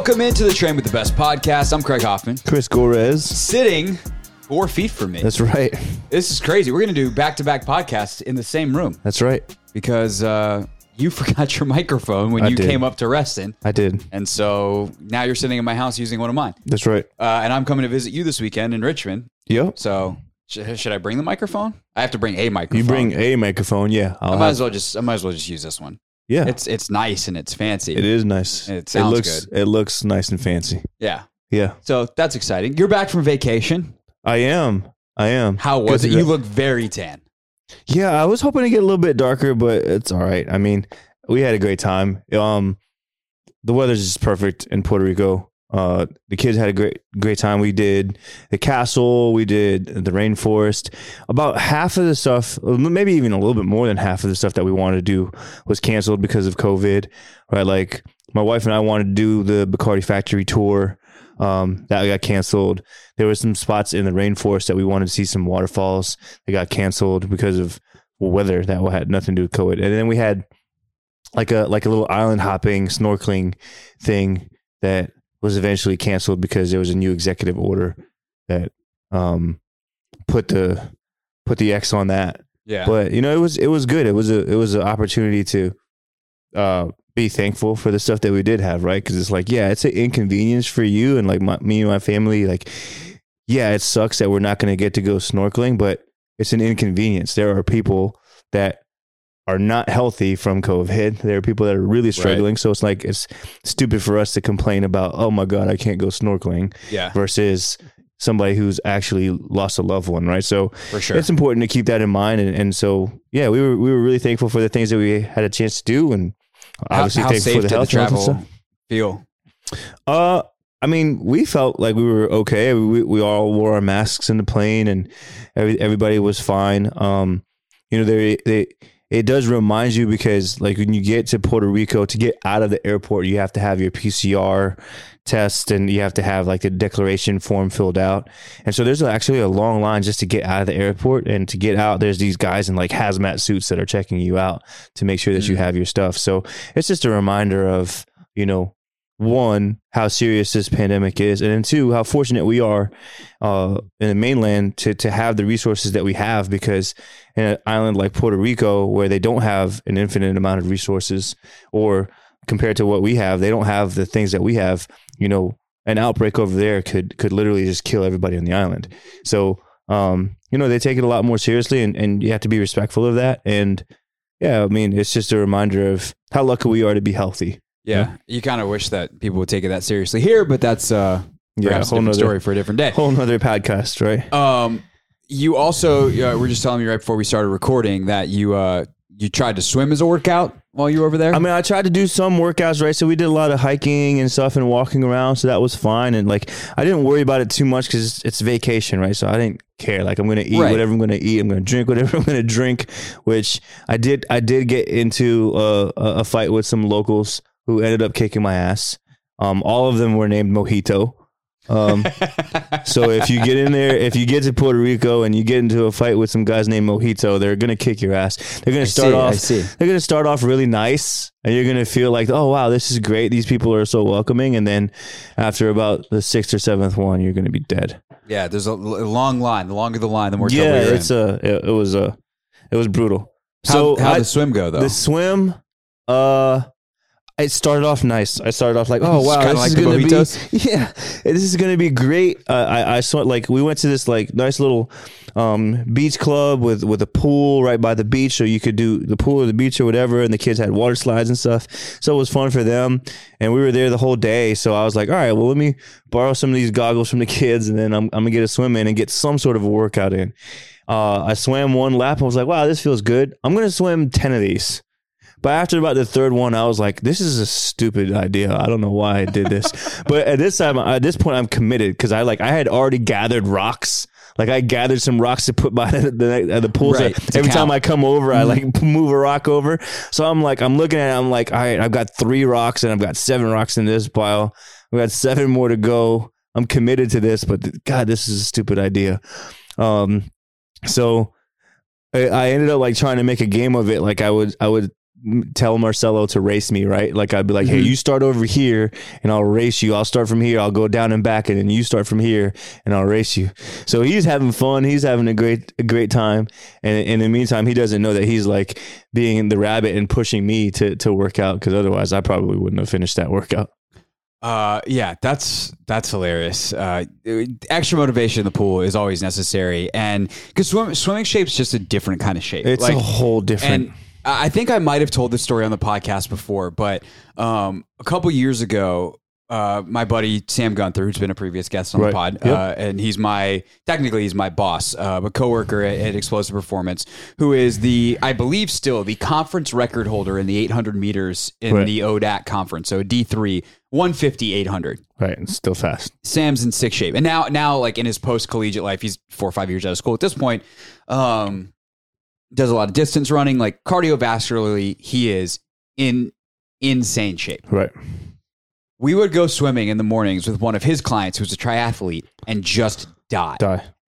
Welcome into the Train with the Best podcast. I'm Craig Hoffman. Chris Gorez. Sitting 4 feet from me. That's right. This is crazy. We're going to do back-to-back podcasts in the same room. That's right. Because you forgot your microphone when came up to Reston. I did. And so now you're sitting in my house using one of mine. That's right. And I'm coming to visit you this weekend in Richmond. Yep. So should I bring the microphone? I have to bring a microphone. You bring a microphone, yeah. I might as well just use this one. Yeah. It's nice and it's fancy. It is nice. It sounds good. It looks nice and fancy. Yeah. Yeah. So that's exciting. You're back from vacation. I am. How was it? You look very tan. Yeah, I was hoping to get a little bit darker, but it's all right. I mean, we had a great time. The weather's just perfect in Puerto Rico. The kids had a great time. We did the castle. We did the rainforest. About half of the stuff, maybe even a little bit more than half of the stuff that we wanted to do was canceled because of COVID, right? Like my wife and I wanted to do the Bacardi factory tour. That got canceled. There were some spots in the rainforest that we wanted to see some waterfalls. They got canceled because of weather that had nothing to do with COVID. And then we had like a little island hopping, snorkeling thing that was eventually canceled because there was a new executive order that put the X on that. Yeah. But you know, it was good. It was an opportunity to be thankful for the stuff that we did have, right? Because it's like, yeah, it's an inconvenience for you and like me and my family. Like, yeah, it sucks that we're not going to get to go snorkeling, but it's an inconvenience. There are people that are not healthy from COVID. There are people that are really struggling. Right. So it's like, it's stupid for us to complain about, oh my God, I can't go snorkeling. Yeah. Versus somebody who's actually lost a loved one, right? So for sure, it's important to keep that in mind. And so, yeah, we were really thankful for the things that we had a chance to do. And obviously, how safe for the travel feel? I mean, we felt like we were okay. We all wore our masks in the plane, and everybody was fine. You know, it does remind you, because like when you get to Puerto Rico, to get out of the airport, you have to have your PCR test and you have to have like the declaration form filled out. And so there's actually a long line just to get out of the airport, and to get out, there's these guys in like hazmat suits that are checking you out to make sure that you have your stuff. So it's just a reminder of, you know, one, how serious this pandemic is, and then two, how fortunate we are in the mainland to have the resources that we have, because in an island like Puerto Rico, where they don't have an infinite amount of resources, or compared to what we have, they don't have the things that we have. You know, an outbreak over there could literally just kill everybody on the island. So, you know, they take it a lot more seriously, and you have to be respectful of that. And yeah, I mean, it's just a reminder of how lucky we are to be healthy. Yeah, you kind of wish that people would take it that seriously here, but that's perhaps a whole nother story for a different day. Whole nother podcast, right? You also were just telling me right before we started recording that you tried to swim as a workout while you were over there. I mean, I tried to do some workouts, right? So we did a lot of hiking and stuff and walking around, so that was fine. And like, I didn't worry about it too much because it's vacation, right? So I didn't care. Like, I'm going to eat whatever I'm going to eat. I'm going to drink whatever I'm going to drink, which I did get into a fight with some locals who ended up kicking my ass. All of them were named Mojito. So if you get in there, if you get to Puerto Rico and you get into a fight with some guys named Mojito, they're going to kick your ass. They're going to start off really nice, and you're going to feel like, oh wow, this is great. These people are so welcoming. And then after about the 6th or 7th one, you're going to be dead. Yeah. There's a long line. The longer the line, the more trouble you're in. It was brutal. So how'd the swim go though? The swim, it started off nice. I started off like, oh wow, this is going to be great. I saw, like, we went to this like nice little beach club with a pool right by the beach, so you could do the pool or the beach or whatever, and the kids had water slides and stuff, so it was fun for them. And we were there the whole day, so I was like, all right, well, let me borrow some of these goggles from the kids, and then I'm gonna get a swim in and get some sort of a workout in. I swam one lap. I was like, wow, this feels good. I'm gonna swim 10 of these. But after about the third one, I was like, this is a stupid idea. I don't know why I did this. But at this point, I'm committed, because I had already gathered rocks. Like, I gathered some rocks to put by the pool. Right, so every time I come over, I like move a rock over. So I'm like, I'm looking at it. I'm like, all right, I've got 3 rocks and I've got 7 rocks in this pile. We got 7 more to go. I'm committed to this, but God, this is a stupid idea. So I ended up like trying to make a game of it. Like I would tell Marcelo to race me, right? Like I'd be like, hey, you start over here and I'll race you. I'll start from here. I'll go down and back, and then you start from here and I'll race you. So he's having fun. He's having a great time. And in the meantime, he doesn't know that he's like being the rabbit and pushing me to work out. Cause otherwise I probably wouldn't have finished that workout. Yeah, that's hilarious. Extra motivation in the pool is always necessary. And cause swimming shape's just a different kind of shape. It's like, a whole different. And I think I might've told this story on the podcast before, but, a couple years ago, my buddy, Sam Gunther, who's been a previous guest on the pod, and he's my boss, a coworker at Explosive Performance, who is I believe still the conference record holder in the 800 meters in the ODAC conference. So D3, 150, 800. Right. It's still fast. Sam's in sick shape. And now like in his post-collegiate life, he's 4 or 5 years out of school at this point. Does a lot of distance running, like cardiovascularly, he is in insane shape. Right. We would go swimming in the mornings with one of his clients who's a triathlete and just die.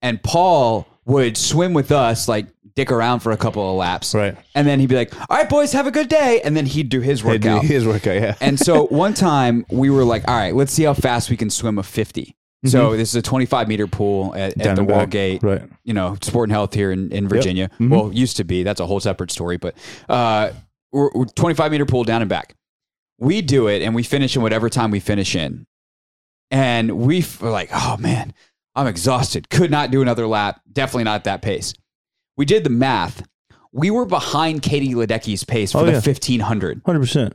And Paul would swim with us, like dick around for a couple of laps. Right. And then he'd be like, all right, boys, have a good day. And then he'd do his workout. Yeah. And so one time we were like, all right, let's see how fast we can swim a 50. So this is a 25 meter pool at the Wallgate, right? You know, Sport and Health here in Virginia. Yep. Mm-hmm. Well, used to be. That's a whole separate story. But 25 meter pool down and back. We do it and we finish in whatever time we finish in, and we're like, oh man, I'm exhausted. Could not do another lap. Definitely not at that pace. We did the math. We were behind Katie Ledecky's pace for 1500. 100%.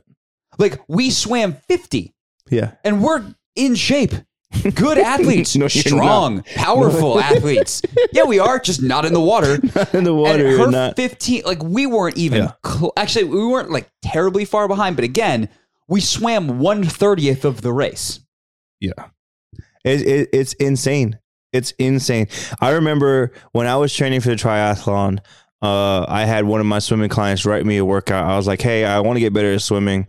Like we swam 50. Yeah, and we're in shape. Good athletes, strong, powerful athletes. Yeah, we are, just not in the water. Not in the water. And her 15, like we weren't even actually, we weren't like terribly far behind. But again, we swam 1/30th of the race. Yeah, it's insane. It's insane. I remember when I was training for the triathlon, I had one of my swimming clients write me a workout. I was like, hey, I want to get better at swimming.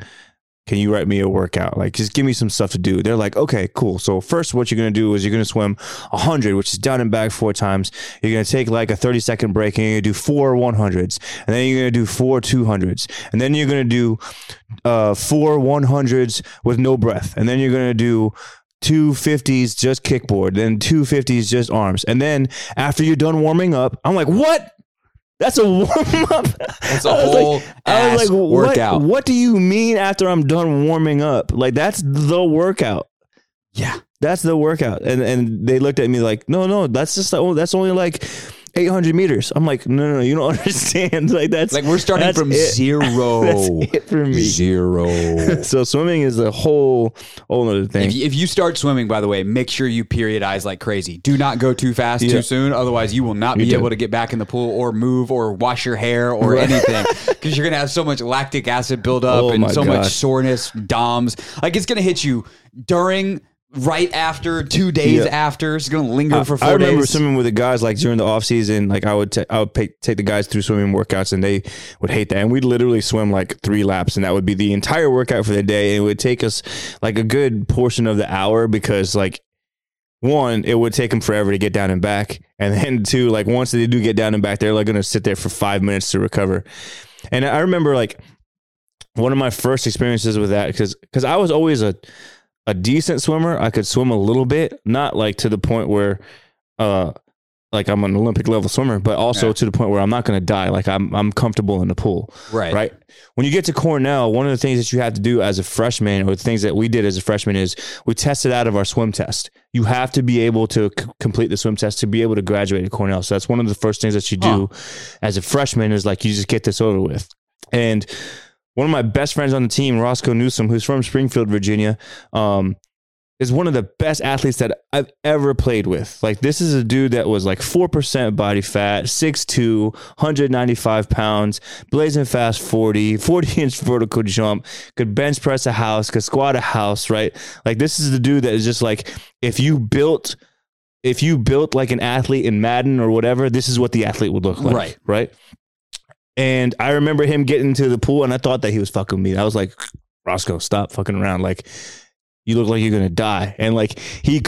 Can you write me a workout? Like, just give me some stuff to do. They're like, okay, cool. So first, what you're going to do is you're going to swim 100, which is down and back 4 times. You're going to take like a 30-second break and you're going to do 4 100s. And then you're going to do 4 200s. And then you're going to do 4 100s with no breath. And then you're going to do 250s, just kickboard. Then 250s, just arms. And then after you're done warming up, I'm like, what? That's a warm-up. That's a whole ass workout. What do you mean after I'm done warming up? Like, that's the workout. Yeah. That's the workout. And they looked at me like, no, that's only like 800 meters. I'm like, no, you don't understand. Like, that's... Like, we're starting from zero. That's it for me. Zero. So swimming is a whole other thing. If you start swimming, by the way, make sure you periodize like crazy. Do not go too fast too soon. Otherwise, you will not be able to get back in the pool or move or wash your hair or anything. Because you're going to have so much lactic acid buildup and so much soreness, DOMS. Like, it's going to hit you during... Right after, 2 days after, it's going to linger for 4 days. I remember swimming with the guys like during the off season. Like I would take the guys through swimming workouts, and they would hate that. And we'd literally swim like 3 laps, and that would be the entire workout for the day. And it would take us like a good portion of the hour because like one, it would take them forever to get down and back, and then two, like once they do get down and back, they're like going to sit there for 5 minutes to recover. And I remember like one of my first experiences with that because I was always a decent swimmer. I could swim a little bit, not like to the point where, like I'm an Olympic level swimmer, but also to the point where I'm not going to die. Like I'm comfortable in the pool. Right. When you get to Cornell, one of the things that you have to do as a freshman, or the things that we did as a freshman, is we tested out of our swim test. You have to be able to complete the swim test to be able to graduate at Cornell. So that's one of the first things that you do as a freshman is like, you just get this over with. And one of my best friends on the team, Roscoe Newsome, who's from Springfield, Virginia, is one of the best athletes that I've ever played with. Like, this is a dude that was like 4% body fat, 6'2", 195 pounds, blazing fast 40-inch vertical jump, could bench press a house, could squat a house, right? Like, this is the dude that is just like, if you built like an athlete in Madden or whatever, this is what the athlete would look like, right? And I remember him getting to the pool, and I thought that he was fucking me. I was like, Roscoe, stop fucking around. Like, you look like you're going to die. And like he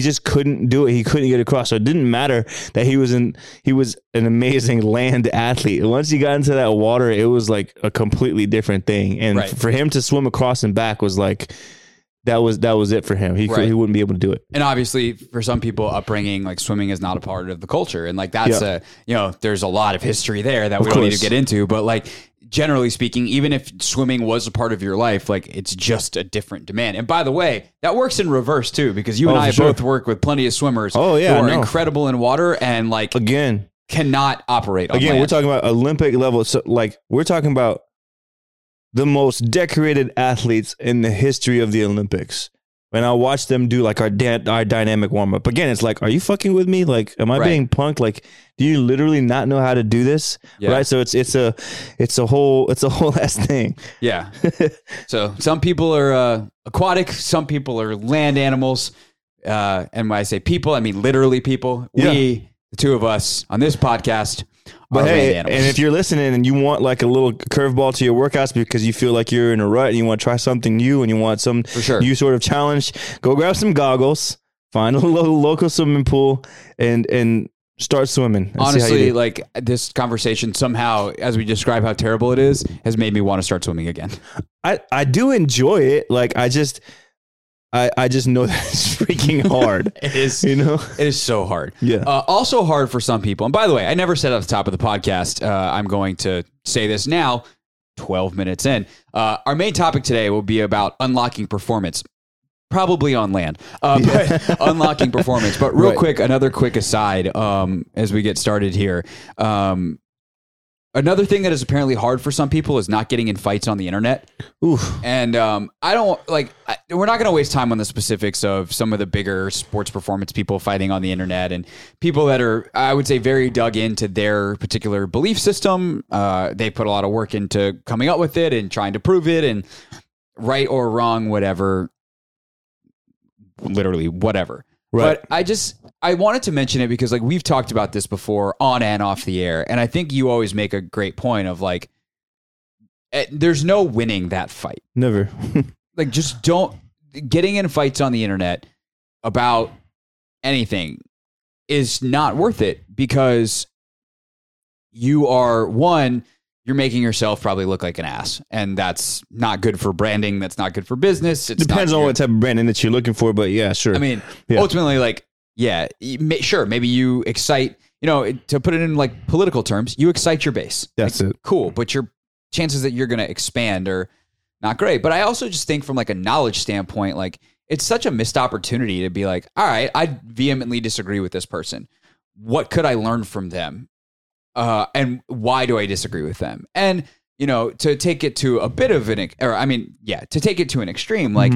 just couldn't do it. He couldn't get across. So it didn't matter that he was an amazing land athlete. Once he got into that water, it was like a completely different thing. And right. for him to swim across and back was like, that was it for him. He wouldn't be able to do it. And obviously for some people upbringing, like swimming is not a part of the culture. And like, that's there's a lot of history there that we don't need to get into, but like, generally speaking, even if swimming was a part of your life, like it's just a different demand. And by the way, that works in reverse too, because you and I both work with plenty of swimmers who are incredible in water and like, again, cannot operate on land. We're talking about Olympic level. So like we're talking about the most decorated athletes in the history of the Olympics. And I'll watch them do like our dynamic warm up. Again, it's like, are you fucking with me? Like, am I being punked? Like, do you literally not know how to do this? Yeah. Right. So it's a whole ass thing. Yeah. So some people are aquatic. Some people are land animals. And when I say people, I mean literally people. Yeah. We, the two of us on this podcast. But hey, and if you're listening and you want like a little curveball to your workouts because you feel like you're in a rut and you want to try something new and you want some new sort of challenge, go grab some goggles, find a local swimming pool and start swimming. Honestly, like this conversation somehow, as we describe how terrible it is, has made me want to start swimming again. I do enjoy it. Like I just know that it's freaking hard. It is, you know, it is so hard. Yeah. Also hard for some people. And by the way, I never said at the top of the podcast, I'm going to say this now, 12 minutes in. Our main topic today will be about unlocking performance, probably on land, but unlocking performance. But real quick, another quick aside as we get started here. Another thing that is apparently hard for some people is not getting in fights on the internet. Oof. And we're not going to waste time on the specifics of some of the bigger sports performance people fighting on the internet and people that are, I would say, very dug into their particular belief system. They put a lot of work into coming up with it and trying to prove it, and right or wrong, whatever, literally whatever. Right. But I wanted to mention it because like we've talked about this before on and off the air. And I think you always make a great point of like, there's no winning that fight. Never. Like just getting in fights on the internet about anything is not worth it because you are you're making yourself probably look like an ass, and that's not good for branding. That's not good for business. It depends on what type of branding that you're looking for, but yeah, sure. I mean, ultimately, like, yeah, sure. Maybe you excite, you know, to put it in like political terms, you excite your base. That's like, it. Cool. But your chances that you're going to expand are not great. But I also just think from like a knowledge standpoint, like it's such a missed opportunity to be like, all right, I vehemently disagree with this person. What could I learn from them? And why do I disagree with them? And, you know, to take it to a bit of to take it to an extreme, like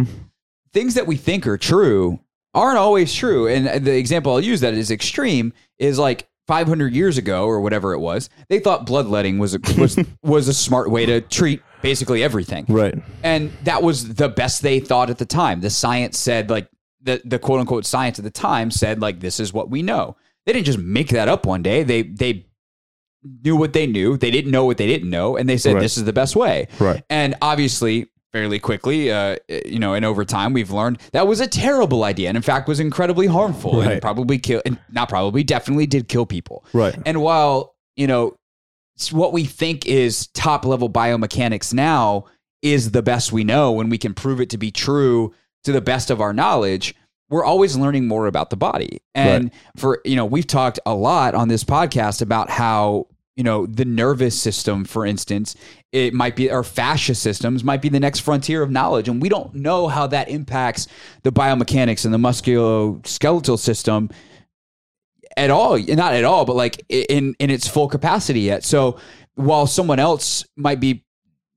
things that we think are true aren't always true. And the example I'll use that is extreme is like 500 years ago or whatever it was, they thought bloodletting was a smart way to treat basically everything. Right. And that was the best they thought at the time. The science said like the quote unquote science at the time said like, this is what we know. They didn't just make that up one day. They knew what they knew. They didn't know what they didn't know. And they said, this is the best way. Right. And obviously fairly quickly, and over time we've learned that was a terrible idea. And in fact was incredibly harmful and definitely did kill people. Right. And while, you know, what we think is top level biomechanics now is the best we know when we can prove it to be true to the best of our knowledge, we're always learning more about the body. And we've talked a lot on this podcast about how, you know, the nervous system, for instance, it might be, or fascia systems might be the next frontier of knowledge. And we don't know how that impacts the biomechanics and the musculoskeletal system at all, not at all, but like in its full capacity yet. So while someone else might be,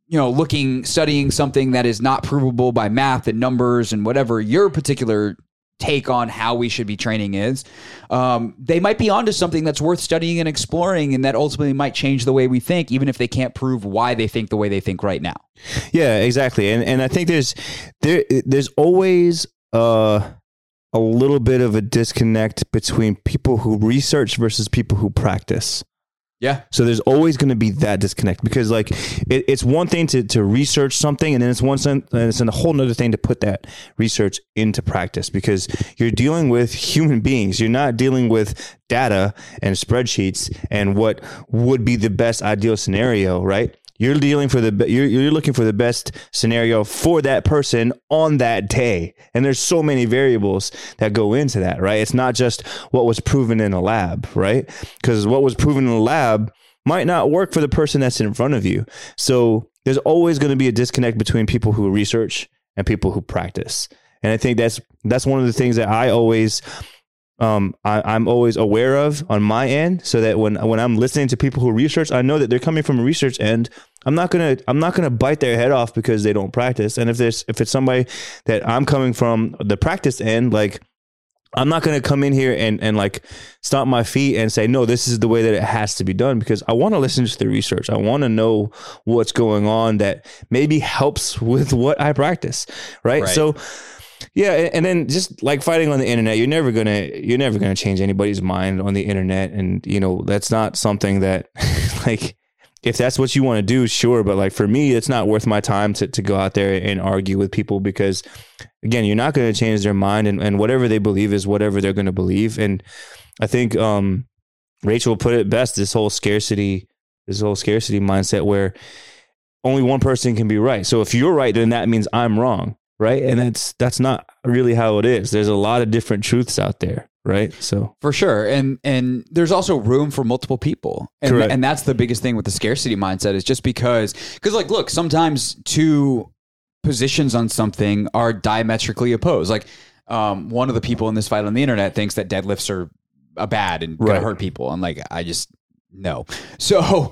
you know, studying something that is not provable by math and numbers and whatever your particular take on how we should be training is, they might be onto something that's worth studying and exploring, and that ultimately might change the way we think, even if they can't prove why they think the way they think right now. Yeah, exactly. And I think there's always a little bit of a disconnect between people who research versus people who practice. Yeah. So there's always going to be that disconnect, because like it's one thing to research something, and then it's one thing, and it's a whole nother thing to put that research into practice, because you're dealing with human beings. You're not dealing with data and spreadsheets and what would be the best ideal scenario, right? You're dealing for the you're looking for the best scenario for that person on that day, and there's so many variables that go into that, right? It's not just what was proven in a lab, right? Because what was proven in the lab might not work for the person that's in front of you. So there's always going to be a disconnect between people who research and people who practice, and I think that's one of the things that I always. I'm always aware of on my end, so that when I'm listening to people who research, I know that they're coming from a research end. I'm not gonna bite their head off because they don't practice. And if it's somebody that I'm coming from the practice end, like I'm not gonna come in here and like stomp my feet and say, no, this is the way that it has to be done, because I want to listen to the research. I want to know what's going on that maybe helps with what I practice. Right. So. Yeah. And then just like fighting on the internet, you're never going to change anybody's mind on the internet. And, you know, that's not something that like, if that's what you want to do, sure. But like for me, it's not worth my time to go out there and argue with people, because again, you're not going to change their mind, and whatever they believe is whatever they're going to believe. And I think, Rachel put it best, this whole scarcity mindset where only one person can be right. So if you're right, then that means I'm wrong. Right. And that's not really how it is. There's a lot of different truths out there. Right. So for sure. And there's also room for multiple people. And that's the biggest thing with the scarcity mindset, is just because like, look, sometimes two positions on something are diametrically opposed. Like one of the people in this fight on the internet thinks that deadlifts are bad and going to hurt people. I'm like, I just no. So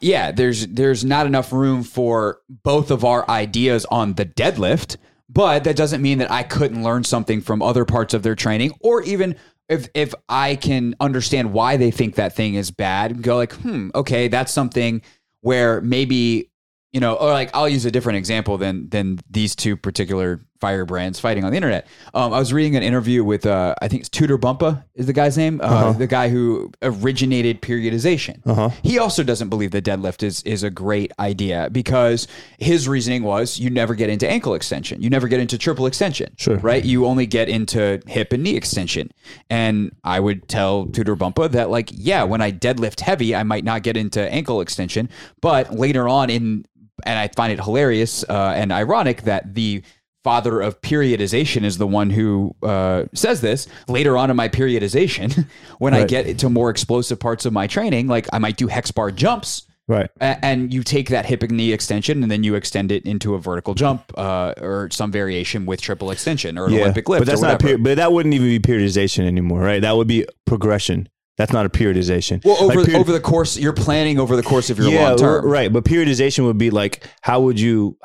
yeah, there's not enough room for both of our ideas on the deadlift. But that doesn't mean that I couldn't learn something from other parts of their training, or even if I can understand why they think that thing is bad and go like, okay, that's something where maybe, you know, or like I'll use a different example than these two particular firebrands fighting on the internet. I was reading an interview with, I think it's Tudor Bompa is the guy's name, the guy who originated periodization. He also doesn't believe that deadlift is a great idea, because his reasoning was you never get into ankle extension. You never get into triple extension, sure. Right? You only get into hip and knee extension. And I would tell Tudor Bompa that like, yeah, when I deadlift heavy, I might not get into ankle extension, but later on and I find it hilarious and ironic that the father of periodization is the one who says this later on in my periodization, when I get to more explosive parts of my training, like I might do hex bar jumps, right? And you take that hip and knee extension and then you extend it into a vertical jump or some variation with triple extension or an Olympic lift. But that's not but that wouldn't even be periodization anymore, right? That would be progression. That's not a periodization. Well, over the course, you're planning over the course of your long term. Right. But periodization would be like, how would you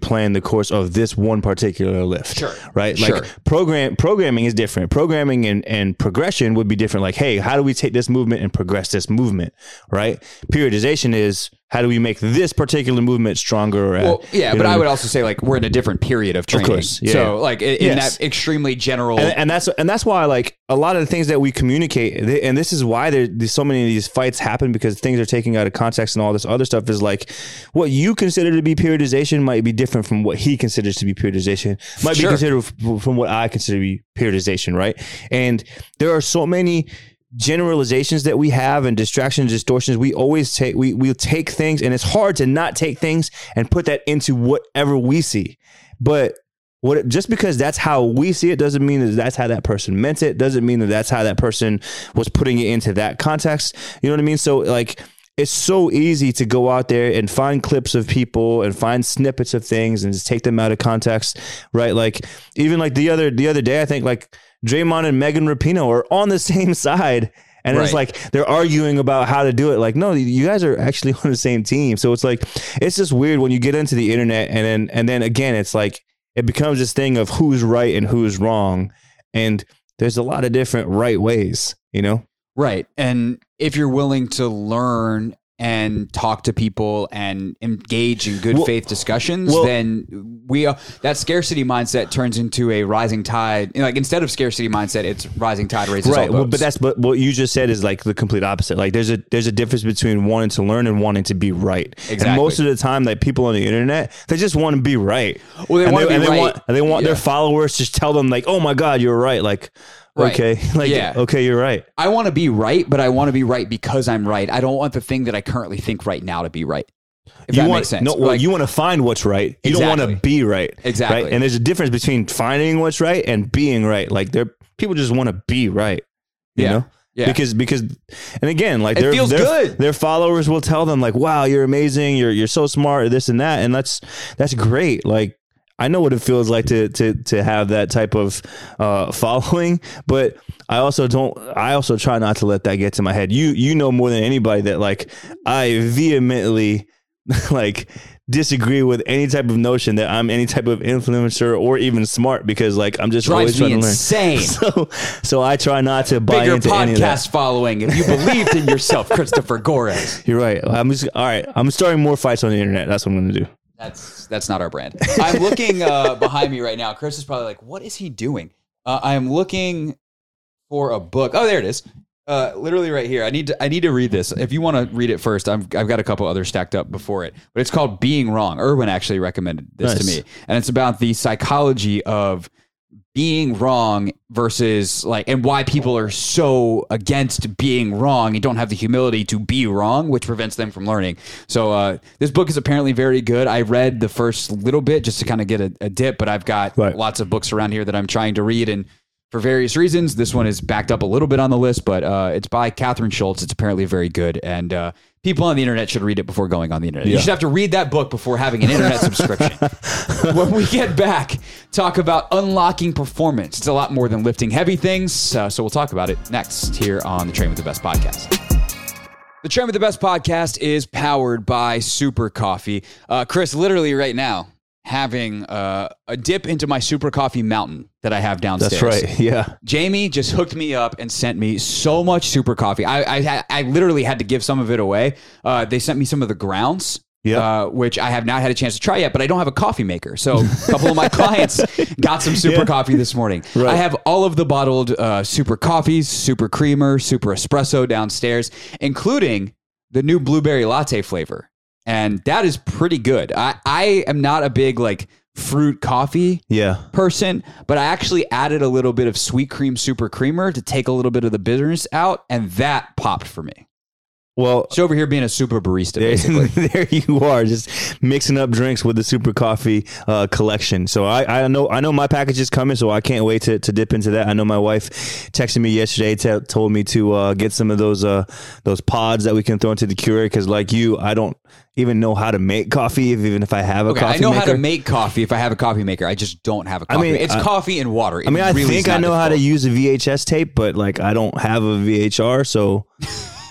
plan the course of this one particular lift? Sure. Right. Like programming is different. Programming and progression would be different. Like, hey, how do we take this movement and progress this movement? Right. Periodization is, how do we make this particular movement stronger? Or but I would also say like we're in a different period of training. Of course, so like in that extremely general, and that's why like a lot of the things that we communicate, and this is why there's so many of these fights happen, because things are taken out of context and all this other stuff is like what you consider to be periodization might be different from what he considers to be periodization, might be considered from what I consider to be periodization, right? And there are so many generalizations that we have and distractions, distortions. We always take, we'll take things, and it's hard to not take things and put that into whatever we see. But just because that's how we see it doesn't mean that that's how that person meant it. Doesn't mean that that's how that person was putting it into that context. You know what I mean? So like, it's so easy to go out there and find clips of people and find snippets of things and just take them out of context, right? Like even like the other day, I think like Draymond and Megan Rapinoe are on the same side, and it's like they're arguing about how to do it. Like, no, you guys are actually on the same team. So it's like, it's just weird when you get into the internet, and then again, it's like it becomes this thing of who's right and who's wrong, and there's a lot of different right ways, you know. Right. And if you're willing to learn and talk to people and engage in good faith discussions, then we are, that scarcity mindset turns into a rising tide. You know, like instead of scarcity mindset, it's rising tide raises all boats. Well, but that's what you just said is like the complete opposite. Like there's a difference between wanting to learn and wanting to be right. Exactly. And most of the time, like people on the internet, they just want to be right. Well, they want their followers to tell them like, oh my God, you're right. Like. Right. Okay, you're right. I want to be right, but I want to be right because I'm right. I don't want the thing that I currently think right now to be right. If that makes sense. No, you want to find what's right. You don't want to be right. Exactly. Right? And there's a difference between finding what's right and being right. Like people just want to be right. You know? Yeah. Because and again, like their followers will tell them like, wow, you're amazing, you're so smart, this and that. And that's great. Like I know what it feels like to have that type of following, but I also try not to let that get to my head. You know more than anybody that like I vehemently like disagree with any type of notion that I'm any type of influencer or even smart, because like I'm just always trying to learn. Insane. So I try not to buy into any of that. Podcast following if you believed in yourself, Christopher Gorez. You're right. I'm starting more fights on the internet. That's what I'm going to do. That's not our brand. I'm looking behind me right now. Chris is probably like, what is he doing? I'm looking for a book. Oh, there it is. Literally right here. I need to read this. If you want to read it first, I've got a couple others stacked up before it, but it's called Being Wrong. Irwin actually recommended this to me, and it's about the psychology of being wrong versus like, and why people are so against being wrong and don't have the humility to be wrong, which prevents them from learning. So this book is apparently very good. I read the first little bit just to kind of get a dip, but I've got lots of books around here that I'm trying to read. And for various reasons, this one is backed up a little bit on the list, but it's by Catherine Schultz. It's apparently very good. And people on the internet should read it before going on the internet. Yeah. You should have to read that book before having an internet subscription. When we get back, talk about unlocking performance. It's a lot more than lifting heavy things. So we'll talk about it next here on the Train with the Best podcast. The Train with the Best podcast is powered by Super Coffee. Chris, literally right now, having a dip into my Super Coffee mountain that I have downstairs. That's right, yeah. Jamie just hooked me up and sent me so much Super Coffee. I literally had to give some of it away. They sent me some of the grounds, which I have not had a chance to try yet, but I don't have a coffee maker. So a couple of my clients got some Super Coffee this morning. Right. I have all of the bottled Super Coffees, Super Creamer, Super Espresso downstairs, including the new blueberry latte flavor. And that is pretty good. I am not a big like fruit coffee person, but I actually added a little bit of sweet cream super creamer to take a little bit of the bitterness out, and that popped for me. Well, it's over here being a super barista, basically. There you are, just mixing up drinks with the Super Coffee collection. So I know my package is coming, so I can't wait to dip into that. I know my wife texted me yesterday, told me to get some of those pods that we can throw into the Keurig, because like you, I don't even know how to make coffee, even if I have a coffee maker. I know how to make coffee if I have a coffee maker. I just don't have a coffee maker. It's coffee and water. I really think I know how to use a VHS tape, but like I don't have a VHR, so...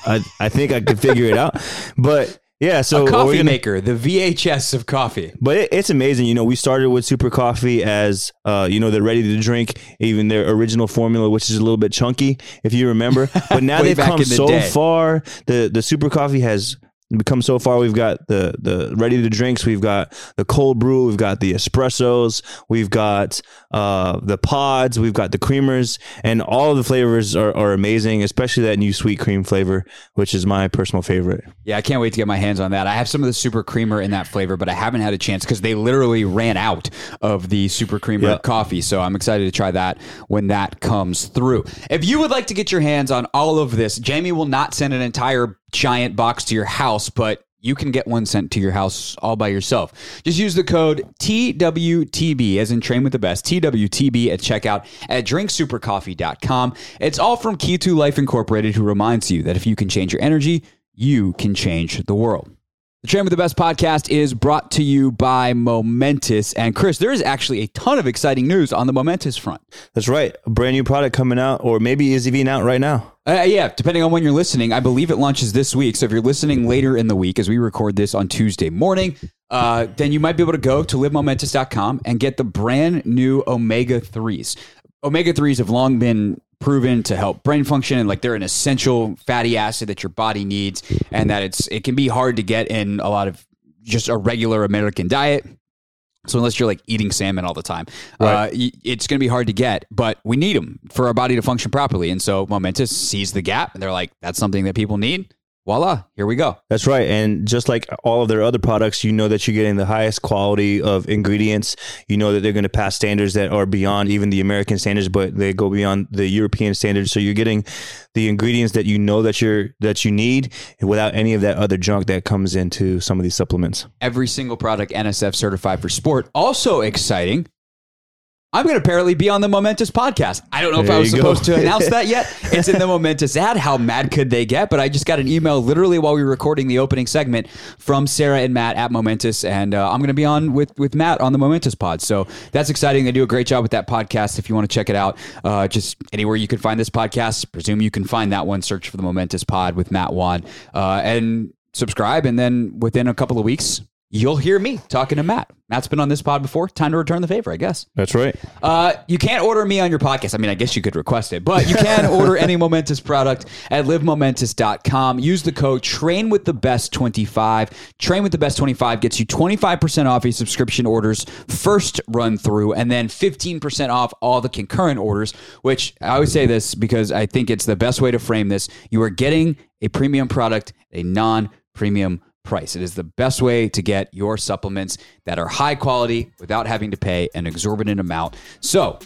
I think I could figure it out, but yeah. So a coffee maker, the VHS of coffee, but it's amazing. You know, we started with Super Coffee as, you know, they're ready to drink, even their original formula, which is a little bit chunky, if you remember, but now they've come so far. The Super Coffee has become so far. We've got the ready to drinks. We've got the cold brew. We've got the espressos. We've got the pods. We've got the creamers, and all of the flavors are amazing, especially that new sweet cream flavor, which is my personal favorite. Yeah. I can't wait to get my hands on that. I have some of the super creamer in that flavor, but I haven't had a chance because they literally ran out of the super creamer coffee. So I'm excited to try that when that comes through. If you would like to get your hands on all of this, Jamie will not send an entire giant box to your house, but you can get one sent to your house all by yourself. Just use the code TWTB, as in Train with the Best, TWTB at checkout at drinksupercoffee.com. It's all from Key to Life Incorporated, who reminds you that if you can change your energy, you can change the world. The Train with the Best podcast is brought to you by Momentous. And Chris, there is actually a ton of exciting news on the Momentous front. That's right. A brand new product coming out, or maybe is even out right now. Yeah, depending on when you're listening. I believe it launches this week. So if you're listening later in the week, as we record this on Tuesday morning, then you might be able to go to Livemomentous.com and get the brand new Omega 3s. Omega 3s have long been proven to help brain function, and like they're an essential fatty acid that your body needs, and that it can be hard to get in a lot of just a regular American diet. So unless you're like eating salmon all the time, right, it's going to be hard to get, but we need them for our body to function properly. And so Momentous sees the gap and they're like, that's something that people need. Voila, here we go. That's right. And just like all of their other products, you know that you're getting the highest quality of ingredients. You know that they're going to pass standards that are beyond even the American standards, but they go beyond the European standards. So you're getting the ingredients that you know that you need without any of that other junk that comes into some of these supplements. Every single product NSF certified for sport. Also exciting, I'm going to apparently be on the Momentous podcast. I don't know if I was supposed to announce that yet. It's in the Momentous ad. How mad could they get? But I just got an email literally while we were recording the opening segment from Sarah and Matt at Momentous. And I'm going to be on with Matt on the Momentous pod. So that's exciting. They do a great job with that podcast. If you want to check it out, just anywhere you can find this podcast, presume you can find that one. Search for the Momentous pod with Matt Wad and subscribe. And then within a couple of weeks, you'll hear me talking to Matt. Matt's been on this pod before. Time to return the favor, I guess. That's right. You can't order me on your podcast. I mean, I guess you could request it, but you can order any Momentous product at livemomentous.com. Use the code TRAINWITHTHEBEST25. Train with the Best 25 gets you 25% off your subscription orders first run through, and then 15% off all the concurrent orders, which I always say this because I think it's the best way to frame this. You are getting a premium product, a non-premium price. It is the best way to get your supplements that are high quality without having to pay an exorbitant amount. So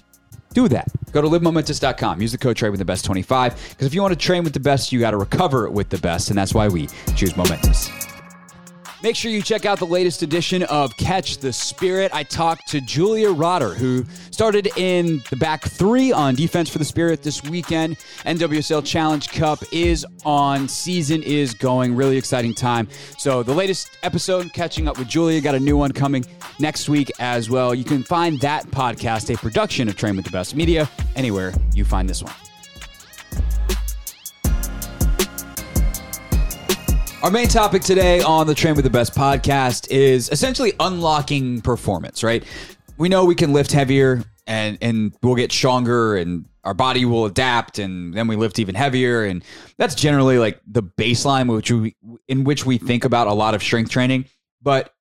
do that. Go to livemomentous.com. Use the code Train with the Best 25, because if you want to train with the best, you got to recover with the best, and that's why we choose Momentous. Make sure you check out the latest edition of Catch the Spirit. I talked to Julia Rotter, who started in the back three on Defense for the Spirit this weekend. NWSL Challenge Cup is on. Season is going. Really exciting time. So the latest episode, catching up with Julia, got a new one coming next week as well. You can find that podcast, a production of Train with the Best Media, anywhere you find this one. Our main topic today on the Train with the Best podcast is essentially unlocking performance, right? We know we can lift heavier and we'll get stronger and our body will adapt, and then we lift even heavier. And that's generally like the baseline in which we think about a lot of strength training. But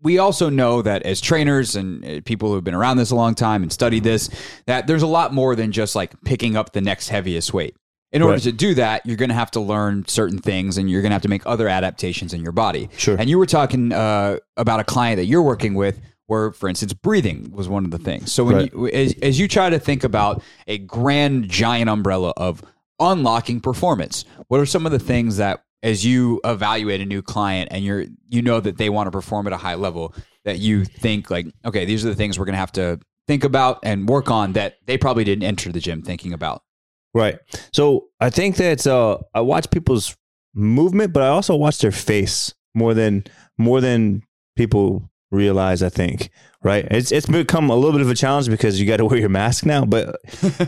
we also know that as trainers and people who have been around this a long time and studied this, that there's a lot more than just like picking up the next heaviest weight. In order to do that, you're going to have to learn certain things and you're going to have to make other adaptations in your body. Sure. And you were talking about a client that you're working with where, for instance, breathing was one of the things. So when you, as you try to think about a grand, giant umbrella of unlocking performance, what are some of the things that as you evaluate a new client and you know that they want to perform at a high level, that you think like, okay, these are the things we're going to have to think about and work on that they probably didn't enter the gym thinking about? Right. So I think that I watch people's movement, but I also watch their face more than people realize, I think. Right. It's become a little bit of a challenge because you got to wear your mask now, but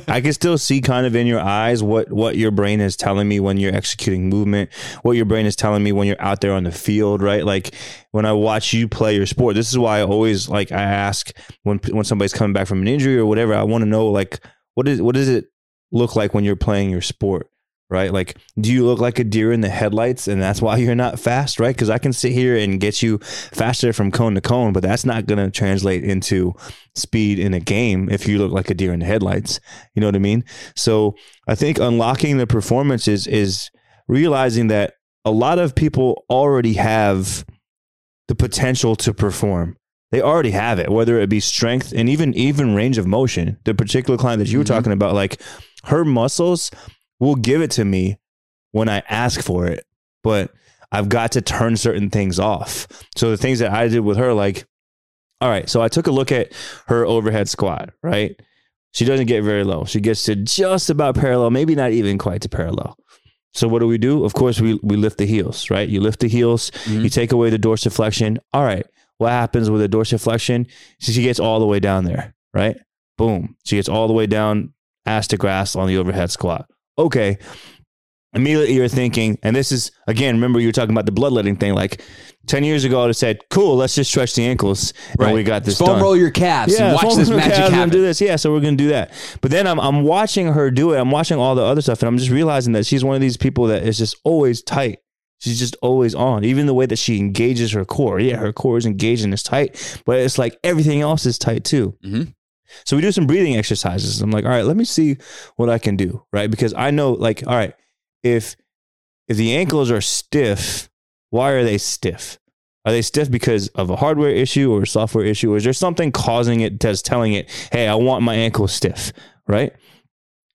I can still see kind of in your eyes what your brain is telling me when you're executing movement, what your brain is telling me when you're out there on the field, right? Like when I watch you play your sport, this is why I always like, I ask when somebody's coming back from an injury or whatever, I want to know like, what is it look like when you're playing your sport, right? Like, do you look like a deer in the headlights and that's why you're not fast, right? Because I can sit here and get you faster from cone to cone, but that's not going to translate into speed in a game if you look like a deer in the headlights. You know what I mean? So I think unlocking the performance is realizing that a lot of people already have the potential to perform. They already have it, whether it be strength and even range of motion. The particular client that you were talking about, like, her muscles will give it to me when I ask for it, but I've got to turn certain things off. So the things that I did with her, like, all right, so I took a look at her overhead squat, right? She doesn't get very low. She gets to just about parallel, maybe not even quite to parallel. So what do? Of course, we lift the heels, right? You lift the heels, you take away the dorsiflexion. All right, what happens with the dorsiflexion? She gets all the way down there, right? Boom. She gets all the way down, ass to grass on the overhead squat. Okay. immediately you're thinking, and this is, again, remember you were talking about the bloodletting thing, like 10 years ago, I would have said, cool, let's just stretch the ankles, right, and we got this done. Roll your calves and watch this magic happen. And do this. Yeah, so we're going to do that. But then I'm watching her do it. I'm watching all the other stuff, and I'm just realizing that she's one of these people that is just always tight. She's just always on. Even the way that she engages her core. Yeah, her core is engaged and it's tight, but it's like everything else is tight too. Mm-hmm. So we do some breathing exercises. I'm like, all right, let me see what I can do, right? Because I know, like, all right, if the ankles are stiff, why are they stiff? Are they stiff because of a hardware issue or a software issue? Or is there something causing it that's telling it, hey, I want my ankle stiff, right?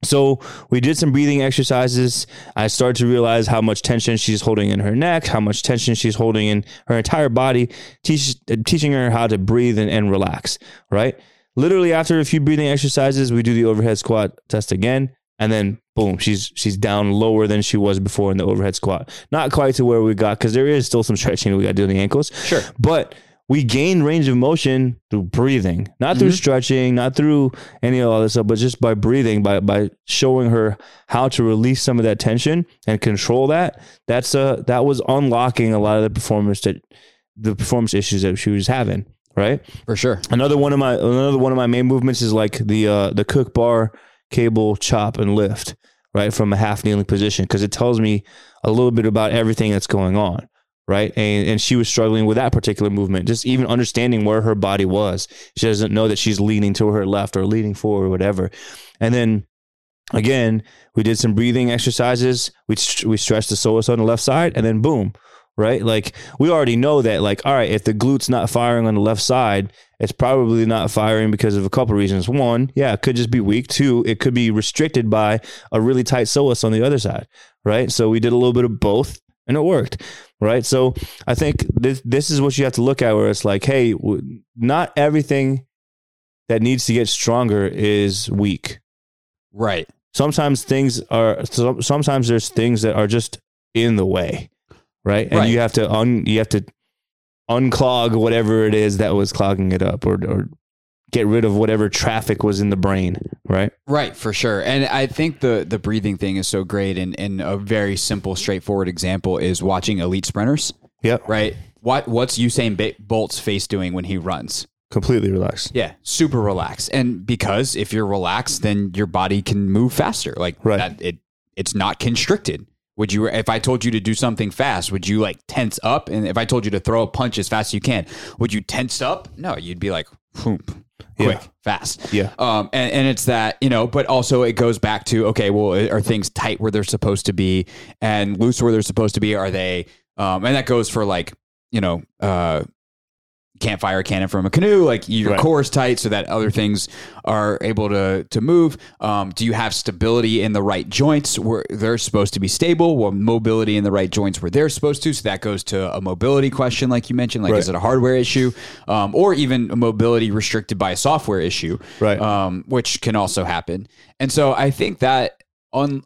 So we did some breathing exercises. I started to realize how much tension she's holding in her neck, how much tension she's holding in her entire body, teaching her how to breathe and relax, right? Literally after a few breathing exercises, we do the overhead squat test again. And then boom, she's down lower than she was before in the overhead squat. Not quite to where we got, because there is still some stretching we got to do in the ankles. Sure. But we gain range of motion through breathing, not through stretching, not through any of all this stuff, but just by breathing, by showing her how to release some of that tension and control that. That was unlocking a lot of the performance issues that she was having. Right. For sure. Another one of my main movements is like the cook bar, cable, chop, and lift, right? From a half kneeling position. Cause it tells me a little bit about everything that's going on. Right. And she was struggling with that particular movement, just even understanding where her body was. She doesn't know that she's leaning to her left or leaning forward or whatever. And then again, we did some breathing exercises. We stretched the soleus on the left side, and then boom, right? Like we already know that, like, all right, if the glute's not firing on the left side, it's probably not firing because of a couple reasons. One, yeah, it could just be weak. Two, it could be restricted by a really tight soleus on the other side, right? So we did a little bit of both and it worked, right? So I think this is what you have to look at, where it's like, hey, not everything that needs to get stronger is weak. Right. Sometimes there's things that are just in the way. Right. And you have to unclog whatever it is that was clogging it up, or get rid of whatever traffic was in the brain. Right. Right. For sure. And I think the breathing thing is so great. And a very simple, straightforward example is watching elite sprinters. Yep. Right. What's Usain Bolt's face doing when he runs? Completely relaxed. Yeah. Super relaxed. And because if you're relaxed, then your body can move faster. Like it's not constricted. Would you, if I told you to do something fast, would you like tense up? And if I told you to throw a punch as fast as you can, would you tense up? No, you'd be like, quick, fast. Yeah. And it's that, you know, but also it goes back to, okay, well, are things tight where they're supposed to be and loose where they're supposed to be? Are they, and that goes for like, you know, can't fire a cannon from a canoe, like your core is tight so that other things are able to move. Do you have stability in the right joints where they're supposed to be stable? Well, mobility in the right joints where they're supposed to. So that goes to a mobility question, like you mentioned, like, is it a hardware issue? Or even a mobility restricted by a software issue, which can also happen. And so I think that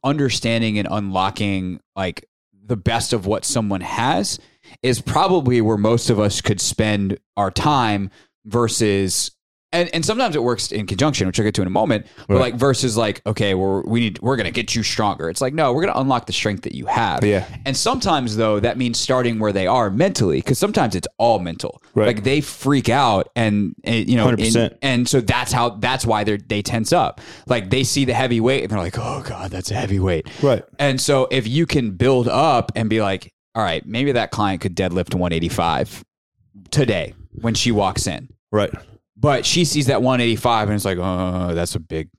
understanding and unlocking like the best of what someone has is probably where most of us could spend our time versus, and sometimes it works in conjunction, which I'll get to in a moment, but like versus like, okay, we're going to get you stronger. It's like, no, we're going to unlock the strength that you have. Yeah. And sometimes though, that means starting where they are mentally, because sometimes it's all mental, like they freak out and you know, 100%. And so that's why they tense up. Like they see the heavy weight and they're like, oh God, that's a heavy weight. Right. And so if you can build up and be like, all right, maybe that client could deadlift 185 today when she walks in. Right. But she sees that 185 and it's like, oh, that's a big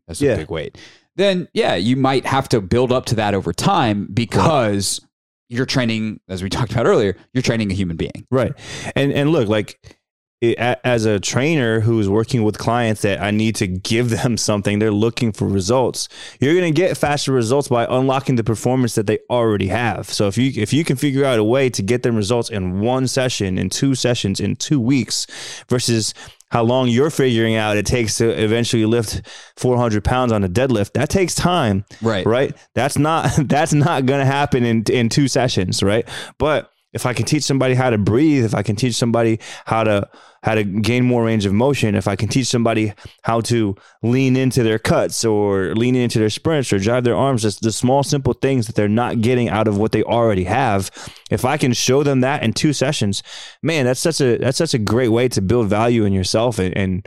weight. Then yeah, you might have to build up to that over time because you're training, as we talked about earlier, you're training a human being. Right. And look, like as a trainer who's working with clients that I need to give them something, they're looking for results. You're going to get faster results by unlocking the performance that they already have. So if you can figure out a way to get them results in one session, in two sessions, in 2 weeks, versus how long you're figuring out it takes to eventually lift 400 pounds on a deadlift, that takes time, right? Right. That's not going to happen in 2 sessions. Right. But If I can teach somebody how to breathe, if I can teach somebody how to gain more range of motion, if I can teach somebody how to lean into their cuts or lean into their sprints or drive their arms, just the small, simple things that they're not getting out of what they already have. If I can show them that in 2 sessions, man, that's such a great way to build value in yourself and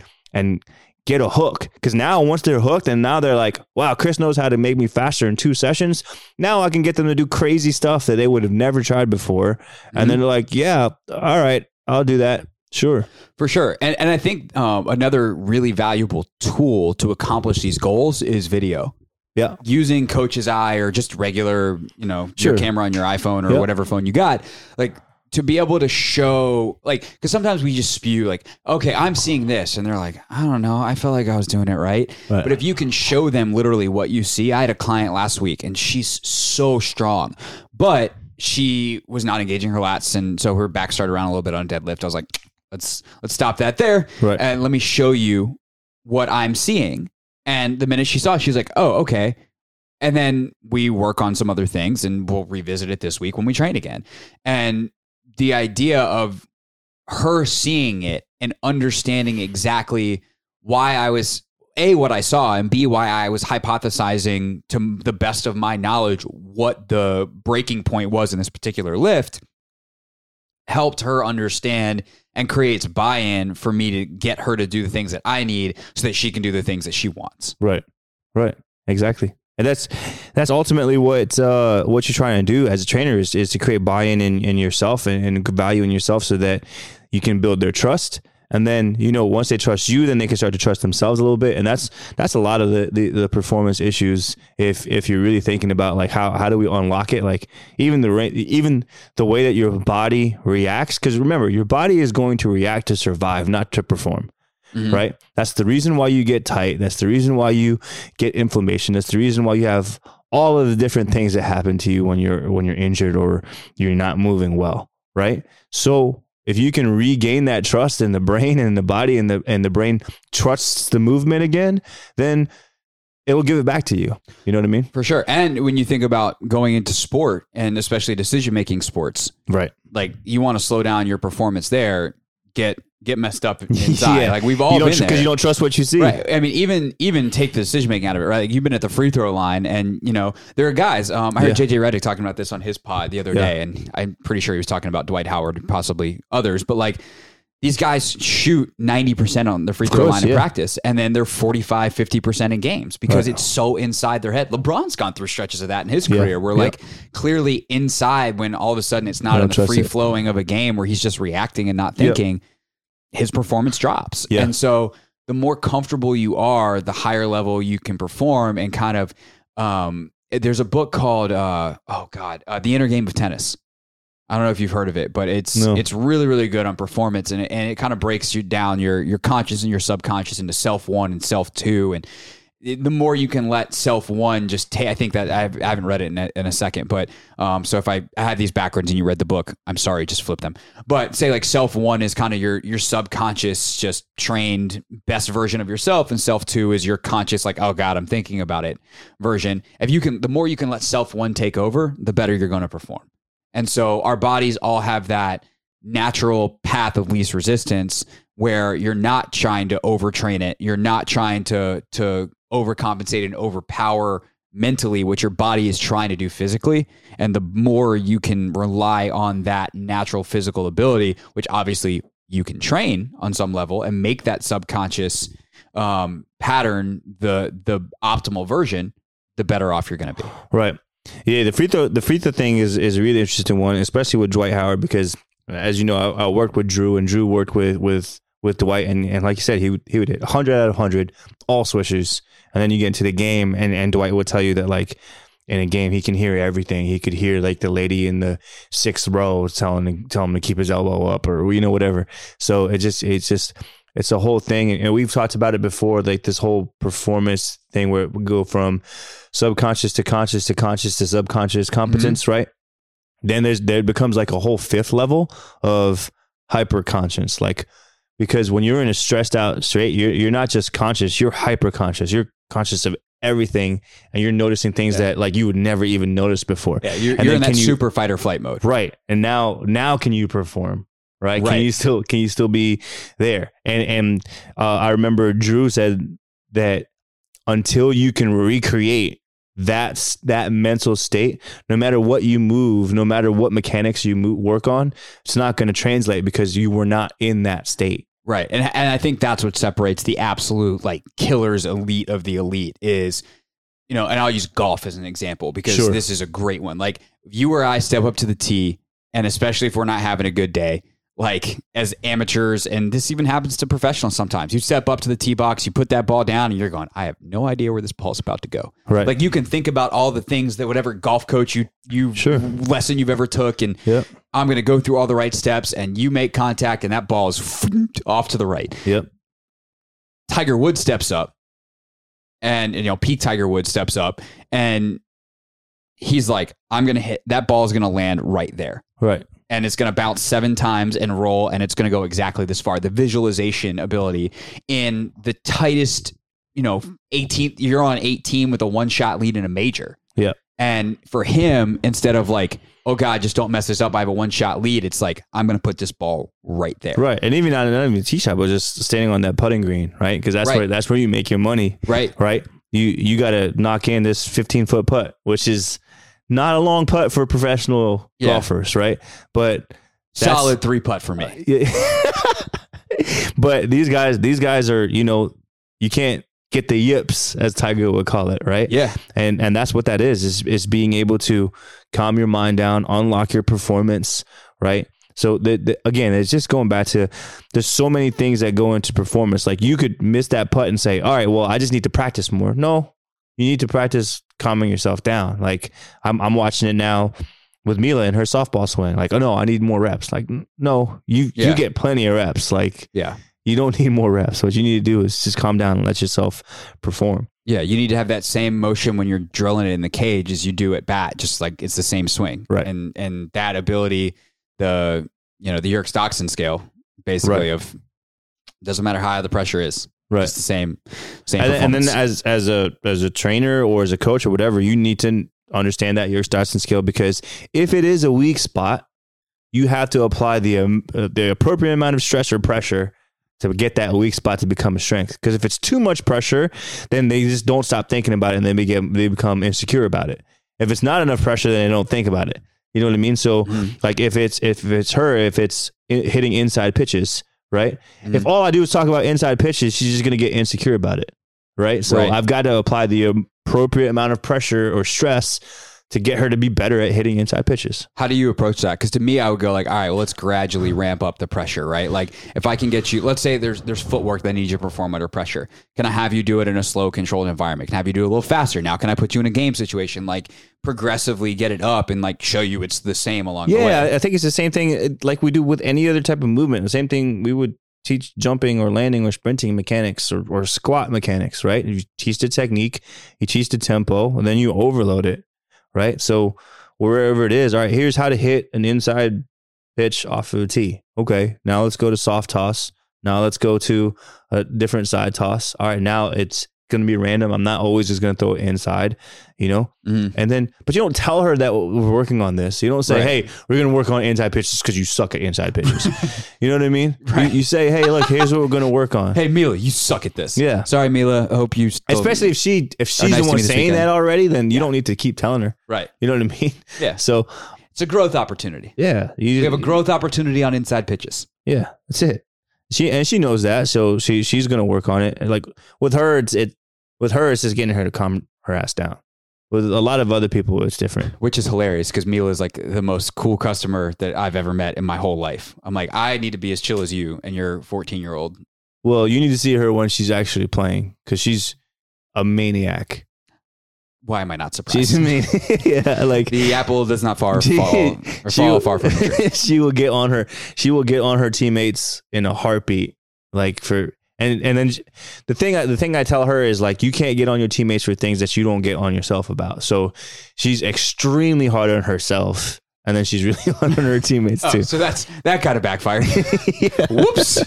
get a hook. Because now once they're hooked and now they're like, wow, Chris knows how to make me faster in 2 sessions. Now I can get them to do crazy stuff that they would have never tried before. Mm-hmm. And then they're like, yeah, all right, I'll do that. Sure. For sure. And I think another really valuable tool to accomplish these goals is video. Yeah. Using coach's eye or just regular, your camera on your iPhone or whatever phone you got, like to be able to show, like, because sometimes we just spew like, okay, I'm seeing this. And they're like, I don't know. I felt like I was doing it right. But if you can show them literally what you see, I had a client last week and she's so strong, but she was not engaging her lats. And so her back started around a little bit on deadlift. I was like, let's stop that there. Right. And let me show you what I'm seeing. And the minute she saw it, she's like, oh, okay. And then we work on some other things and we'll revisit it this week when we train again. And the idea of her seeing it and understanding exactly why I was A, what I saw, and B, why I was hypothesizing to the best of my knowledge what the breaking point was in this particular lift, helped her understand and creates buy-in for me to get her to do the things that I need so that she can do the things that she wants. Right. Right. Exactly. And that's ultimately what you're trying to do as a trainer is to create buy-in in yourself and value in yourself so that you can build their trust. And then, once they trust you, then they can start to trust themselves a little bit. And that's a lot of the performance issues. If you're really thinking about like, how do we unlock it? Like even the way that your body reacts, because remember, your body is going to react to survive, not to perform. Mm-hmm. Right. That's the reason why you get tight. That's the reason why you get inflammation. That's the reason why you have all of the different things that happen to you when you're injured or you're not moving well. Right. So if you can regain that trust in the brain and the body and the brain trusts the movement again, then it will give it back to you. You know what I mean? For sure. And when you think about going into sport and especially decision-making sports, right? Like you want to slow down your performance there, get messed up inside. Yeah. Like we've all been there. Because you don't trust what you see. Right. I mean, even take the decision-making out of it, right? Like you've been at the free throw line and there are guys, I heard JJ Redick talking about this on his pod the other day, and I'm pretty sure he was talking about Dwight Howard and possibly others, but like these guys shoot 90% on the free throw line in practice, and then they're 45, 50% in games because it's so inside their head. LeBron's gone through stretches of that in his career where like clearly inside when all of a sudden it's not in the free flowing of a game where he's just reacting and not thinking. His performance drops. Yeah. And so the more comfortable you are, the higher level you can perform and kind of, there's a book called, The Inner Game of Tennis. I don't know if you've heard of it, but it's really, really good on performance. And it kind of breaks you down your conscious and your subconscious into self-1 and self-2. And the more you can let self-1 just I think that I haven't read it in a second, but so if I had these backwards and you read the book, I'm sorry, just flip them. But say like self-1 is kind of your subconscious, just trained best version of yourself, and self-2 is your conscious, like, oh God, I'm thinking about it version. If you can, the more you can let self-1 take over, the better you're going to perform. And so our bodies all have that natural path of least resistance where you're not trying to overtrain it. You're not trying to overcompensate and overpower mentally what your body is trying to do physically. And the more you can rely on that natural physical ability, which obviously you can train on some level and make that subconscious pattern the optimal version, the better off you're going to be. Right. Yeah. The free throw thing is a really interesting one, especially with Dwight Howard, because as you know, I worked with Drew, and Drew worked with Dwight, and like you said, he would hit 100 out of 100, all swishers. And then you get into the game, and Dwight would tell you that, like, in a game, he can hear everything. He could hear, like, the lady in the 6th row tell him to keep his elbow up or, whatever. So it's a whole thing. And we've talked about it before, like this whole performance thing where it would go from subconscious to conscious to conscious to subconscious competence, mm-hmm. right? Then there becomes like a whole 5th level of hyperconscious, like, because when you're in a stressed out state, you're not just conscious, you're hyperconscious. You're conscious of everything, and you're noticing things that like you would never even notice before. Yeah, you're in that super fight or flight mode, right? And now can you perform? Right? Can you still be there? And I remember Drew said that until you can recreate that mental state, no matter what you move, no matter what mechanics you work on, it's not going to translate because you were not in that state. Right. And I think that's what separates the absolute like killers elite of the elite is, you know, and I'll use golf as an example because this is a great one. Like you or I step up to the tee, and especially if we're not having a good day, like as amateurs, and this even happens to professionals sometimes, you step up to the tee box, you put that ball down, and you're going, I have no idea where this ball's about to go. Right. Like you can think about all the things that whatever golf coach lesson you've ever took, and I'm going to go through all the right steps, and you make contact, and that ball is off to the right. Yep. Tiger Woods steps up, and you know, peak Tiger Woods steps up, and he's like, I'm going to hit, that ball is going to land right there. Right. And it's going to bounce 7 times and roll, and it's going to go exactly this far. The visualization ability in the tightest, you know, 18th, you're on 18 with a 1-shot lead in a major. Yeah. And for him, instead of like, oh God, just don't mess this up, I have a 1-shot lead, it's like, I'm going to put this ball right there. Right. And even not even a tee shot, but just standing on that putting green, right? Because that's where you make your money. Right. Right. You got to knock in this 15-foot putt, which is not a long putt for professional golfers, right? But solid 3 putt for me. Yeah. But these guys are, you know, you can't get the yips, as Tiger would call it, right? Yeah. And that's what that is being able to calm your mind down, unlock your performance, right? So again, it's just going back to, there's so many things that go into performance. Like you could miss that putt and say, all right, well, I just need to practice more. No, you need to practice calming yourself down. Like I'm watching it now with Mila and her softball swing. Like, oh no, I need more reps. Like, no, you get plenty of reps. Like, yeah, you don't need more reps. What you need to do is just calm down and let yourself perform. Yeah. You need to have that same motion when you're drilling it in the cage as you do at bat, just like it's the same swing. Right. And that ability, the Yerkes-Doxson scale basically of doesn't matter how high the pressure is. Right. It's the same. And then as a trainer or as a coach or whatever, you need to understand that Yerkes-Doxson scale, because if it is a weak spot, you have to apply the appropriate amount of stress or pressure to get that weak spot to become a strength. Because if it's too much pressure, then they just don't stop thinking about it, and they become insecure about it. If it's not enough pressure, then they don't think about it. You know what I mean? So like if it's hitting inside pitches, right? Mm-hmm. If all I do is talk about inside pitches, she's just going to get insecure about it. Right. So I've got to apply the appropriate amount of pressure or stress to get her to be better at hitting inside pitches. How do you approach that? Because to me, I would go like, all right, well, let's gradually ramp up the pressure, right? Like if I can get you, let's say there's footwork that needs you to perform under pressure. Can I have you do it in a slow, controlled environment? Can I have you do it a little faster? Now, can I put you in a game situation? Like progressively get it up and like show you it's the same along the way. Yeah, I think it's the same thing like we do with any other type of movement. The same thing we would teach jumping or landing or sprinting mechanics or squat mechanics, right? You teach the technique, you teach the tempo, and then you overload it. Right. So wherever it is, all right, here's how to hit an inside pitch off of a tee. Okay. Now let's go to soft toss. Now let's go to a different side toss. All right. Now it's going to be random. I'm not always just going to throw it inside, you know? Mm-hmm. And then, but you don't tell her that we're working on this. You don't say, hey, we're going to work on inside pitches because you suck at inside pitches. You know what I mean? Right. You say, hey, look, here's what we're going to work on. Hey, Mila, you suck at this. Yeah. Sorry, Mila. I hope you. Especially if she's the one saying that already, then you don't need to keep telling her. Right. You know what I mean? Yeah. So it's a growth opportunity. Yeah. You have a growth opportunity on inside pitches. Yeah. That's it. She knows that. So she's going to work on it. And like with her, it's just getting her to calm her ass down. With a lot of other people, it's different. Which is hilarious because Mila is like the most cool customer that I've ever met in my whole life. I'm like, I need to be as chill as you and your 14-year-old. Well, you need to see her when she's actually playing because she's a maniac. Why am I not surprised? She's a maniac. Yeah, like the apple does not fall far from the tree. She will get on her teammates in a heartbeat. Like for. And then the thing I tell her is like, you can't get on your teammates for things that you don't get on yourself about. So she's extremely hard on herself, and then she's really hard on her teammates too. So that kind of backfired. Whoops.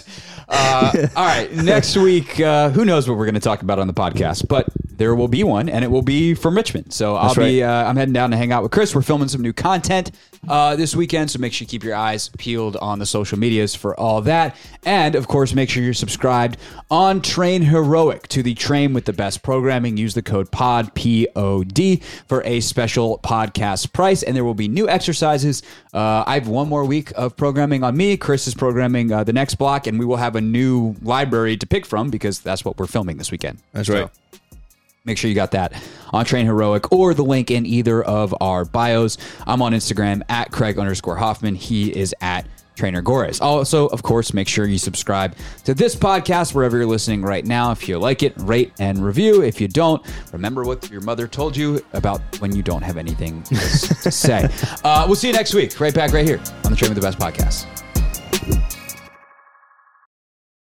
All right. Next week, who knows what we're going to talk about on the podcast, but there will be one, and it will be from Richmond. So I'll be, I'm heading down to hang out with Chris. We're filming some new content this weekend, so make sure you keep your eyes peeled on the social medias for all that. And, of course, make sure you're subscribed on Train Heroic to the Train with the Best Programming. Use the code POD, P-O-D, for a special podcast price, and there will be new exercises. I have one more week of programming on me. Chris is programming the next block, and we will have a new library to pick from because that's what we're filming this weekend. That's right. So, make sure you got that on Train Heroic or the link in either of our bios. I'm on Instagram at Craig_Hoffman. He is at Trainer Gorez. Also, of course, make sure you subscribe to this podcast wherever you're listening right now. If you like it, rate and review. If you don't, remember what your mother told you about when you don't have anything to say. We'll see you next week. Right back right here on the Train with the Best podcast.